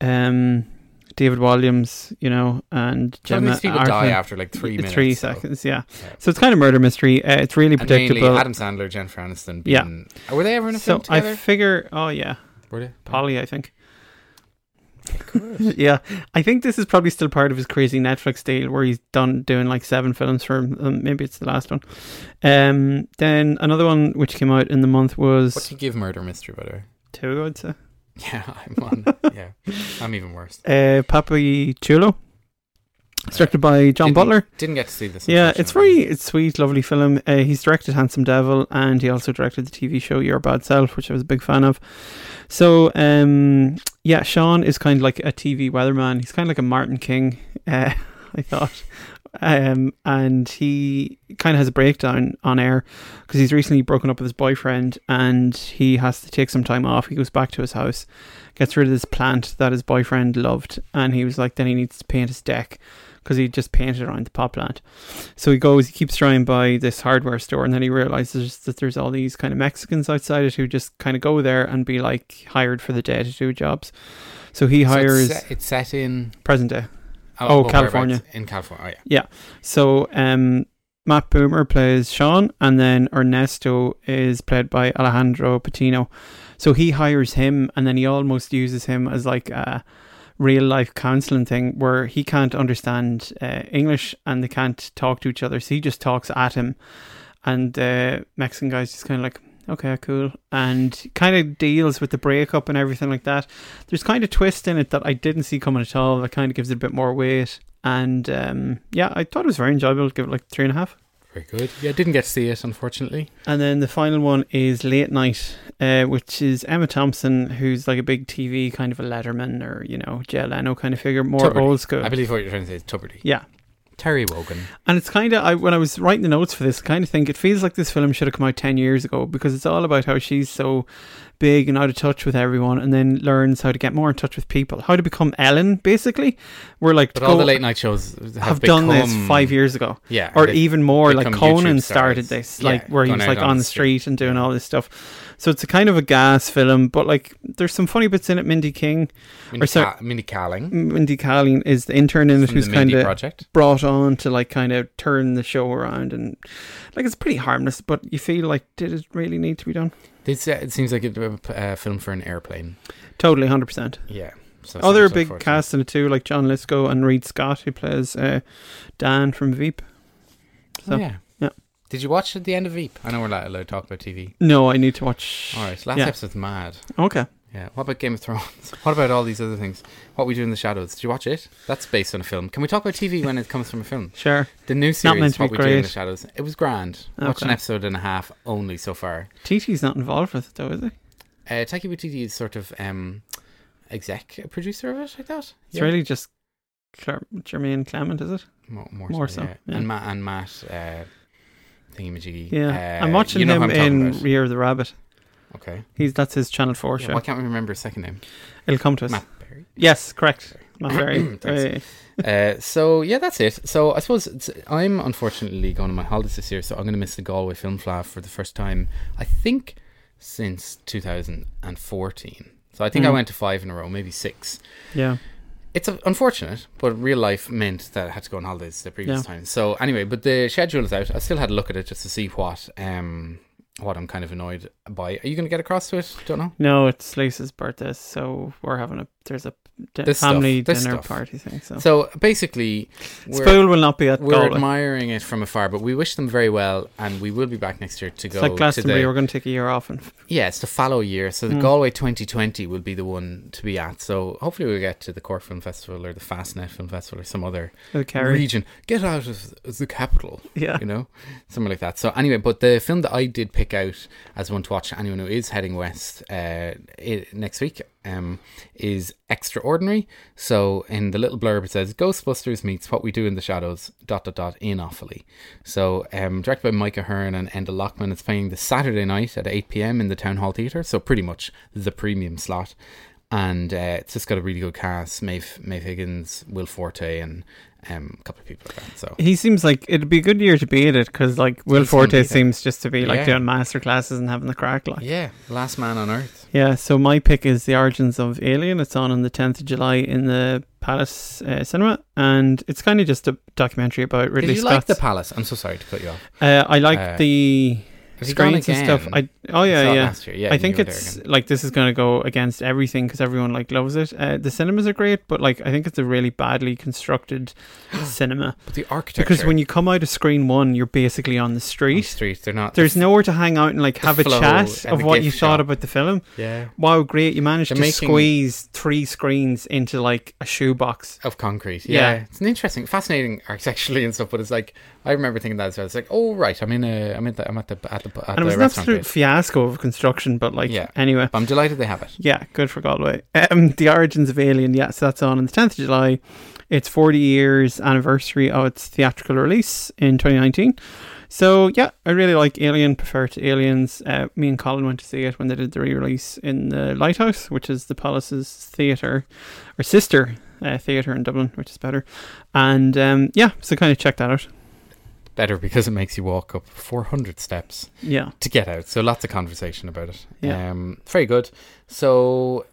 um, David Walliams, you know, and Gemma. These people Arflin. Die after like three minutes, three so. seconds. Yeah. yeah, so it's kind of murder mystery. Uh, it's really predictable. And mainly Adam Sandler, Jennifer Aniston. Being, yeah, were they ever in a film so together? I figure. Oh yeah, were they? Polly, I think. Yeah, I think this is probably still part of his crazy Netflix deal where he's done doing like seven films for him. Um, maybe it's the last one. Um, then another one which came out in the month was. What do you give murder mystery, by the way? Two, I'd say. Yeah, I'm on. yeah, I'm even worse. Uh, Papi Chulo, directed by John didn't, Butler. Didn't get to see this. Yeah, it's very it's sweet, lovely film. Uh, he's directed Handsome Devil, and he also directed the T V show Your Bad Self, which I was a big fan of. So, um, yeah, Sean is kind of like a T V weatherman. He's kind of like a Martin King, uh, I thought. Um, and he kind of has a breakdown on air because he's recently broken up with his boyfriend and he has to take some time off. He goes back to his house, gets rid of this plant that his boyfriend loved, and he was like, then he needs to paint his deck because he just painted around the pot plant. So he goes, he keeps trying by this hardware store, and then he realizes that there's all these kind of Mexicans outside it who just kind of go there and be like hired for the day to do jobs. So he so hires... It's set, it's set in... Present day. Oh, oh California. In California, oh, yeah. Yeah. So um, Matt Boomer plays Sean, and then Ernesto is played by Alejandro Patino. So he hires him, and then he almost uses him as like a real life counseling thing where he can't understand uh, English and they can't talk to each other. So he just talks at him, and the uh, Mexican guy's just kind of like, okay, cool, and kind of deals with the breakup and everything like that. There's kind of twist in it that I didn't see coming at all. That kind of gives it a bit more weight, and um, yeah, I thought it was very enjoyable. I'd give it like three and a half. Very good. Yeah, I didn't get to see it, unfortunately. And then the final one is Late Night, uh, which is Emma Thompson, who's like a big T V kind of a Letterman or, you know, Jay Leno kind of figure, more Tuberty. Old school. I believe what you're trying to say is Tuberty. Yeah. Terry Wogan. And it's kind of, I when I was writing the notes for this, I kind of think it feels like this film should have come out ten years ago, because it's all about how she's so big and out of touch with everyone, and then learns how to get more in touch with people, how to become Ellen, basically. We're like, but all the late night shows have, have become, done this five years ago, yeah, or they, even more. Like Conan started this, like yeah, where he was like on the street and doing all this stuff. So it's a kind of a gas film, but like there's some funny bits in it. Mindy King, Mindy, or sorry, Cal- Mindy Kaling, Mindy Kaling is the intern in it, who's kind of brought on to like kind of turn the show around, and like it's pretty harmless, but you feel like, did it really need to be done? It's, uh, it seems like a uh, film for an airplane. Totally, one hundred percent. Yeah. So Other big cast in it too, like John Lithgow and Reed Scott, who plays uh, Dan from Veep. So, oh, yeah. yeah. Did you watch at the end of Veep? I know we're not allowed to talk about T V. No, I need to watch... All right, so last yeah. episode's mad. Okay. Yeah. What about Game of Thrones? What about all these other things? What We Do in the Shadows? Did you watch it? That's based on a film. Can we talk about T V when it comes from a film? Sure. The new series, What We Do in the Shadows. It was grand. Okay. Watched an episode and a half only so far. T T's not involved with it though, is he? Uh, Taiki Waititi is sort of um, exec producer of it, I thought. It's yeah. really just Claire, Jermaine Clement, is it? More, more, more so. so. Yeah. Yeah. And Matt, and Matt uh, thingy-majiggy. Yeah. Uh, I'm watching you know him in Rear the Rabbit. Okay. He's that's his Channel four yeah, show. Well, I can't remember his second name. It'll come to us. Matt Berry. Yes, correct. Matt Berry. uh, so, yeah, that's it. So, I suppose it's, I'm unfortunately going on my holidays this year, so I'm going to miss the Galway Film Flav for the first time, I think, since two thousand fourteen. So, I think mm. I went to five in a row, maybe six. Yeah. It's unfortunate, but real life meant that I had to go on holidays the previous yeah. time. So, anyway, but the schedule is out. I still had a look at it just to see what... Um, what I'm kind of annoyed by. Are you going to get across to it? Don't know. No, it's Lisa's birthday, so we're having a there's a di- this family stuff, dinner stuff. party thing. So, so basically, Spool will not be at We're Galway. Admiring it from afar, but we wish them very well, and we will be back next year to it's go. Like Glastonbury, we're going to take a year off, and yeah, it's the fallow year. So the mm. Galway twenty twenty will be the one to be at. So hopefully we'll get to the Cork Film Festival or the Fastnet Film Festival or some other region. Get out of the capital, yeah, you know, something like that. So anyway, but the film that I did pick out as one to watch, anyone who is heading west uh, it, next week um, is Extraordinary. So in the little blurb it says Ghostbusters meets What We Do in the Shadows dot dot dot in Offaly. So um, directed by Micah Hearn and Enda Lockman. It's playing this Saturday night at eight p.m. in the Town Hall Theatre, so pretty much the premium slot. And uh, it's just got a really good cast. Maeve, Maeve Higgins, Will Forte, and um, a couple of people like that. So he seems like it'd be a good year to be at it, because like Will He's Forte seems just to be like yeah. doing master classes and having the crack. Like yeah, last man on earth. Yeah. So my pick is The Origins of Alien. It's on on the tenth of July in the Palace uh, Cinema, and it's kind of just a documentary about Ridley Scott. Did you Scott's. like the Palace? I'm so sorry to cut you off. Uh, I like uh, the. Screens and stuff. I oh yeah yeah. yeah. I think it's like this is going to go against everything because everyone like loves it. Uh, the cinemas are great, but like I think it's a really badly constructed cinema. But the architecture, because when you come out of screen one, you're basically on the street. On the street, they're not. There's nowhere to hang out and like have a chat of what you thought about the film. Yeah. Wow, great! You managed to squeeze three screens into like a shoebox of concrete. Yeah. yeah, it's an interesting, fascinating architecturally and stuff. But it's like I remember thinking that as well. It's like, oh right, I'm in a, I'm in the, I'm at the at the And it was an absolute fiasco of construction, but like yeah. anyway. But I'm delighted they have it. Yeah, good for Galway. Um, the Origins of Alien, yeah, so that's on on the tenth of July. It's forty years anniversary of its theatrical release in twenty nineteen. So yeah, I really like Alien, prefer to Aliens. Uh, me and Colin went to see it when they did the re-release in the Lighthouse, which is the Palace's theatre, or sister uh, theatre in Dublin, which is better. And um, yeah, so kind of check that out. Better because it makes you walk up four hundred steps yeah. to get out. So lots of conversation about it. Yeah. Um, very good. So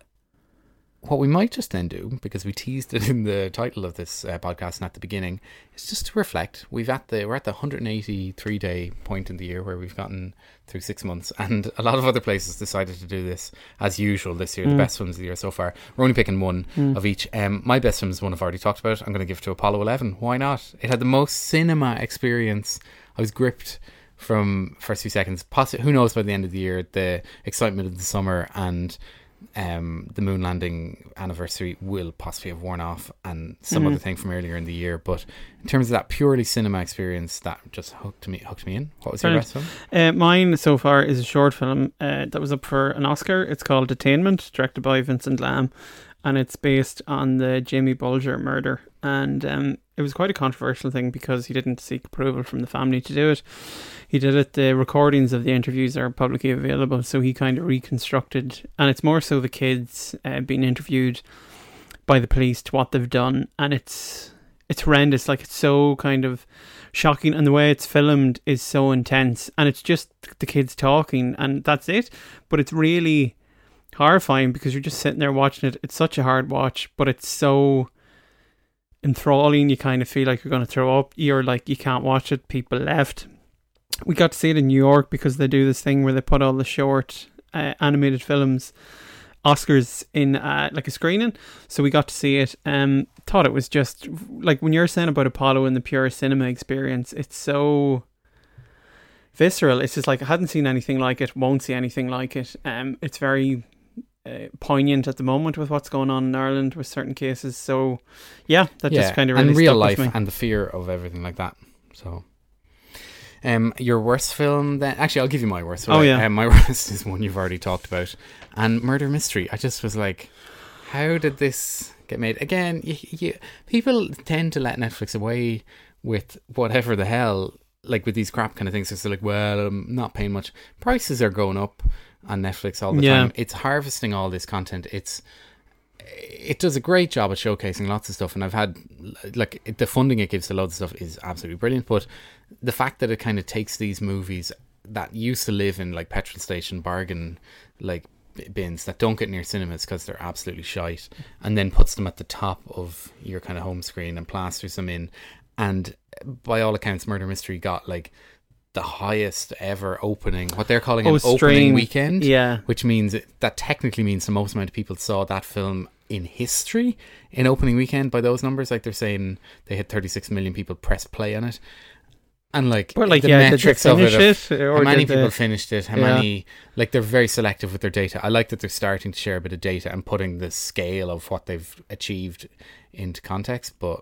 what we might just then do, because we teased it in the title of this uh, podcast and at the beginning, is just to reflect. We've at the, we're at the one hundred eighty-three day point in the year where we've gotten through six months. And a lot of other places decided to do this as usual this year. Mm. The best films of the year so far. We're only picking one mm. of each. Um, my best film is one I've already talked about. I'm going to give it to Apollo eleven. Why not? It had the most cinema experience. I was gripped from first few seconds. Possi- who knows by the end of the year, the excitement of the summer and... Um, the moon landing anniversary will possibly have worn off and some mm-hmm. other thing from earlier in the year, but in terms of that purely cinema experience, that just hooked me hooked me in. What was Brilliant. your best film? Uh, mine so far is a short film uh, that was up for an Oscar. It's called Detainment, directed by Vincent Lamb, and it's based on the Jamie Bulger murder, and um, it was quite a controversial thing because he didn't seek approval from the family to do it. He did it. The recordings of the interviews are publicly available, so he kind of reconstructed, and it's more so the kids uh, being interviewed by the police to what they've done, and it's it's horrendous. Like, it's so kind of shocking, and the way it's filmed is so intense, and it's just the kids talking and that's it, but it's really horrifying because you're just sitting there watching it. It's such a hard watch, but it's so enthralling. You kind of feel like you're going to throw up. You're like, you can't watch it. People left. We got to see it in New York because they do this thing where they put all the short uh, animated films Oscars in uh, like a screening, so we got to see it. Um, thought it was just like when you're saying about Apollo and the pure cinema experience, it's so visceral. It's just like I hadn't seen anything like it, won't see anything like it. Um, it's very uh, poignant at the moment with what's going on in Ireland with certain cases. So yeah, that yeah, just kind of really and real stuck life with me. And the fear of everything like that. So um, your worst film then? Actually, I'll give you my worst. Right? Oh yeah, um, my worst is one you've already talked about, and Murder Mystery. I just was like, how did this get made? Again, you, you, people tend to let Netflix away with whatever the hell, like with these crap kind of things. So they're like, well, I'm not paying much. Prices are going up on Netflix all the yeah. time. It's harvesting all this content. It's It does a great job at showcasing lots of stuff. And I've had, like, the funding it gives to loads of stuff is absolutely brilliant. But the fact that it kind of takes these movies that used to live in, like, petrol station bargain, like, bins that don't get near cinemas because they're absolutely shite, and then puts them at the top of your kind of home screen and plasters them in. And by all accounts, Murder Mystery got like the highest ever opening, what they're calling oh, an strange. opening weekend, yeah, which means it, that technically means the most amount of people saw that film in history in opening weekend by those numbers. Like, they're saying they had thirty-six million people press play on it. And like, but like the yeah, metrics of it, of, it how many people they, finished it, how yeah. many, like, they're very selective with their data. I like that they're starting to share a bit of data and putting the scale of what they've achieved into context. But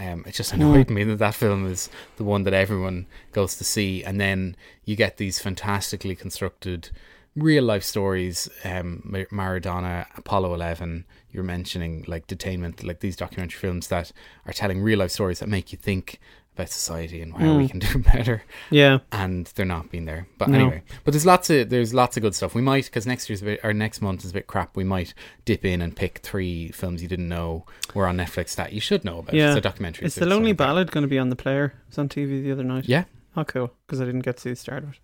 um, it just annoyed me that that film is the one that everyone goes to see. And then you get these fantastically constructed real life stories, um, Maradona, Apollo eleven, you're mentioning, like, Detainment, like these documentary films that are telling real life stories that make you think about society and how mm. we can do better, yeah, and they're not being there. But no. anyway, but there's lots of there's lots of good stuff. We might, because next year's a bit, or next month is a bit crap. We might dip in and pick three films you didn't know were on Netflix that you should know about. Yeah, it's a documentary. Is The Lonely Ballad going to be on the player? It was on T V the other night. Yeah, oh cool, because I didn't get to see the start of it.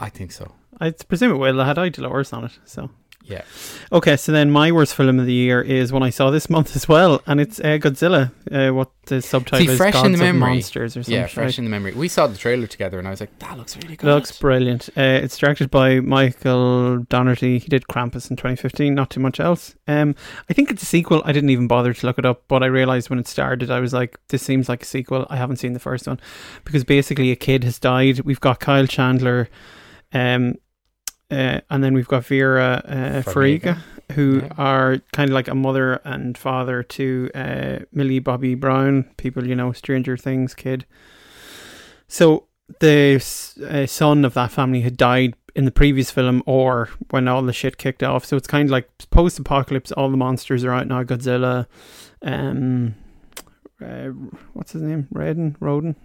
I think so. I presume it will. I had I Dolores on it, so. Yeah. Okay, so then my worst film of the year is one I saw this month as well, and it's uh, Godzilla. Uh, what the subtitle See, is? Fresh Gods in the memory. Monsters or something. Yeah, fresh right? in the memory. We saw the trailer together, and I was like, "That looks really good. That looks brilliant." Uh, it's directed by Michael Dougherty. He did Krampus in twenty fifteen. Not too much else. Um, I think it's a sequel. I didn't even bother to look it up, but I realized when it started, I was like, "This seems like a sequel." I haven't seen the first one, because basically a kid has died. We've got Kyle Chandler. Um. Uh, and then we've got Vera uh, Farmiga, who yeah. are kind of like a mother and father to uh, Millie Bobby Brown, people, you know, Stranger Things kid. So the uh, son of that family had died in the previous film, or when all the shit kicked off. So it's kind of like post-apocalypse. All the monsters are out now. Godzilla, um, uh, what's his name? Raiden, Roden,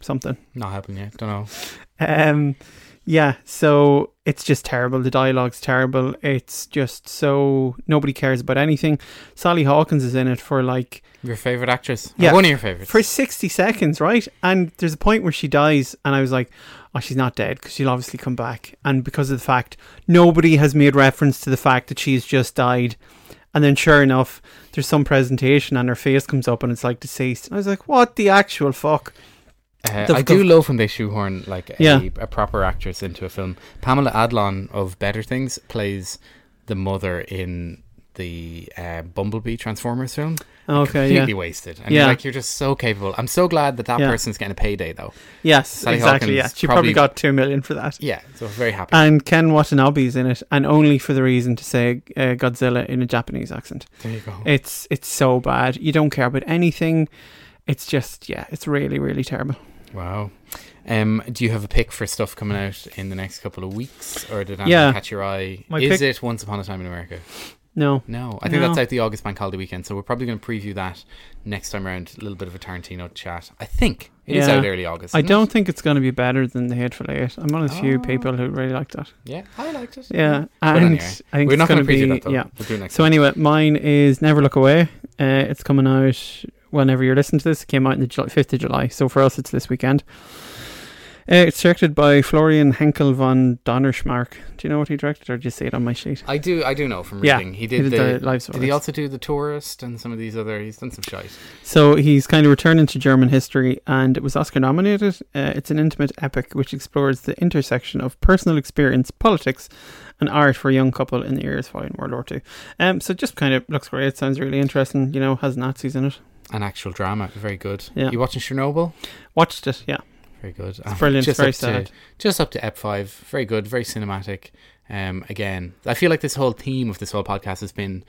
something. Not happening yet. Don't know. Um. Yeah, so it's just terrible. The dialogue's terrible. It's just so... Nobody cares about anything. Sally Hawkins is in it for like... Your favourite actress. Yeah. One of your favourites. For sixty seconds, right? And there's a point where she dies, and I was like, oh, she's not dead, because she'll obviously come back. And because of the fact... Nobody has made reference to the fact that she's just died. And then sure enough, there's some presentation, and her face comes up, and it's like deceased. And I was like, what the actual fuck? Uh, I do love when they shoehorn like a, yeah. a proper actress into a film. Pamela Adlon of Better Things plays the mother in the uh, Bumblebee Transformers film. Okay, completely yeah. wasted. And yeah. you're like, you're just so capable. I'm so glad that that yeah. person's getting a payday though. Yes, Sally exactly. Hawkins yeah, she probably, probably got two million for that. Yeah, so very happy. And Ken Watanabe's in it, and only for the reason to say uh, Godzilla in a Japanese accent. There you go. It's it's so bad. You don't care about anything. It's just yeah, it's really really terrible. Wow. Um, do you have a pick for stuff coming out in the next couple of weeks? Or did I yeah. catch your eye? My Is pick... it Once Upon a Time in America? No. No. I think no. that's out the August bank holiday weekend. So we're probably going to preview that next time around. A little bit of a Tarantino chat. I think it yeah. is out early August. I don't it? think it's going to be better than The Hateful Eight. I'm one of the oh. few people who really liked that. Yeah, I liked it. Yeah. And anyway, I think we're not going to preview be, that though. Yeah. We'll do it next so time. Anyway, mine is Never Look Away. Uh, it's coming out... Whenever you're listening to this, it came out on the fifth of July. So for us, it's this weekend. Uh, it's directed by Florian Henkel von Donnerschmark. Do you know what he directed, or did you see it on my sheet? I do. I do know from reading. Yeah, he did, he did the, the live. Did he also do The Tourist and some of these other? He's done some shite. So he's kind of returning to German history, and it was Oscar nominated. Uh, it's an intimate epic which explores the intersection of personal experience, politics, and art for a young couple in the years following World War Two. Um, so it just kind of looks great. Sounds really interesting. You know, has Nazis in it. An actual drama, very good. Yeah. You watching Chernobyl? Watched it, yeah. Very good. It's brilliant, just it's very sad. To, just up to episode five, very good, very cinematic. um, again. I feel like this whole theme of this whole podcast has been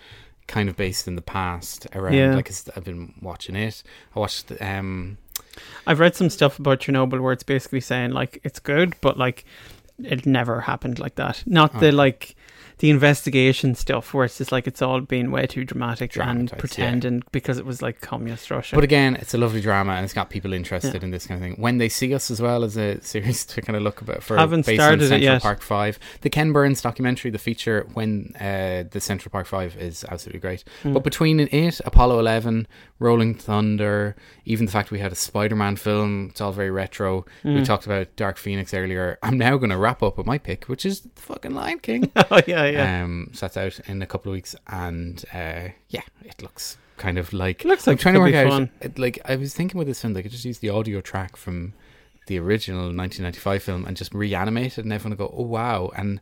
kind of based in the past around, yeah. like I've been watching it. I watched, um, I've read some stuff about Chernobyl where it's basically saying like, it's good, but like it never happened like that. Not oh. the like the investigation stuff where it's just like, it's all been way too dramatic Dramatized, and pretending yeah. because it was like communist Russia. But again, it's a lovely drama and it's got people interested yeah. in this kind of thing. When They See Us as well as a series to kind of look about for Haven't based started on Central it yet. Park five. The Ken Burns documentary, the feature when uh, the Central Park five is absolutely great. Mm. But between it, Apollo eleven, Rolling Thunder, even the fact we had a Spider-Man film, it's all very retro. Mm. We talked about Dark Phoenix earlier. I'm now going to wrap up with my pick, which is the fucking Lion King. Oh yeah. Yeah. Um, so that's out in a couple of weeks, and uh, yeah, it looks kind of like. It looks like I'm trying to work out. It, like I was thinking with this film, they could just use the audio track from the original nineteen ninety-five film and just reanimate it, and everyone would go, "Oh wow!" And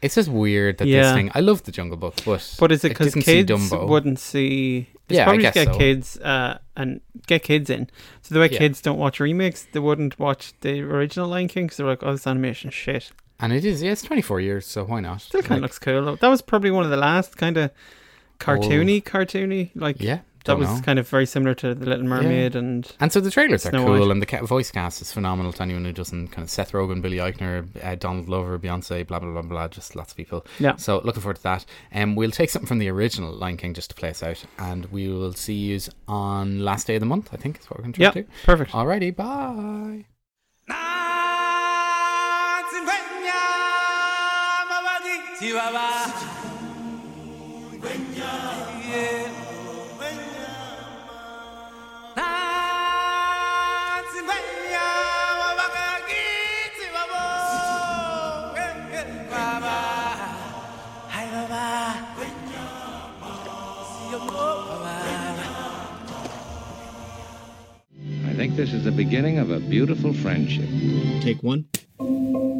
it's just weird that yeah. this thing. I love the Jungle Book, but but is it because kids wouldn't see? It's yeah, probably I guess to get so. kids uh, and get kids in. So the way yeah. kids don't watch remakes, they wouldn't watch the original Lion King because they're like, "Oh, this animation shit." And it is, yeah, it's twenty-four years, so why not? Still kind of like, looks cool, though. That was probably one of the last kind of cartoony, old. cartoony. Like, yeah, that was know. kind of very similar to The Little Mermaid. Yeah. And and so the trailers Snow are cool, White. and the ca- voice cast is phenomenal to anyone who doesn't. Kind of Seth Rogen, Billy Eichner, uh, Donald Glover, Beyonce, blah, blah, blah, blah, just lots of people. Yeah. So looking forward to that. Um, we'll take something from the original Lion King just to play us out, and we will see you on last day of the month, I think is what we're going to try yep, to do. Perfect. Alrighty, bye. I think this is the beginning of a beautiful friendship. Take one.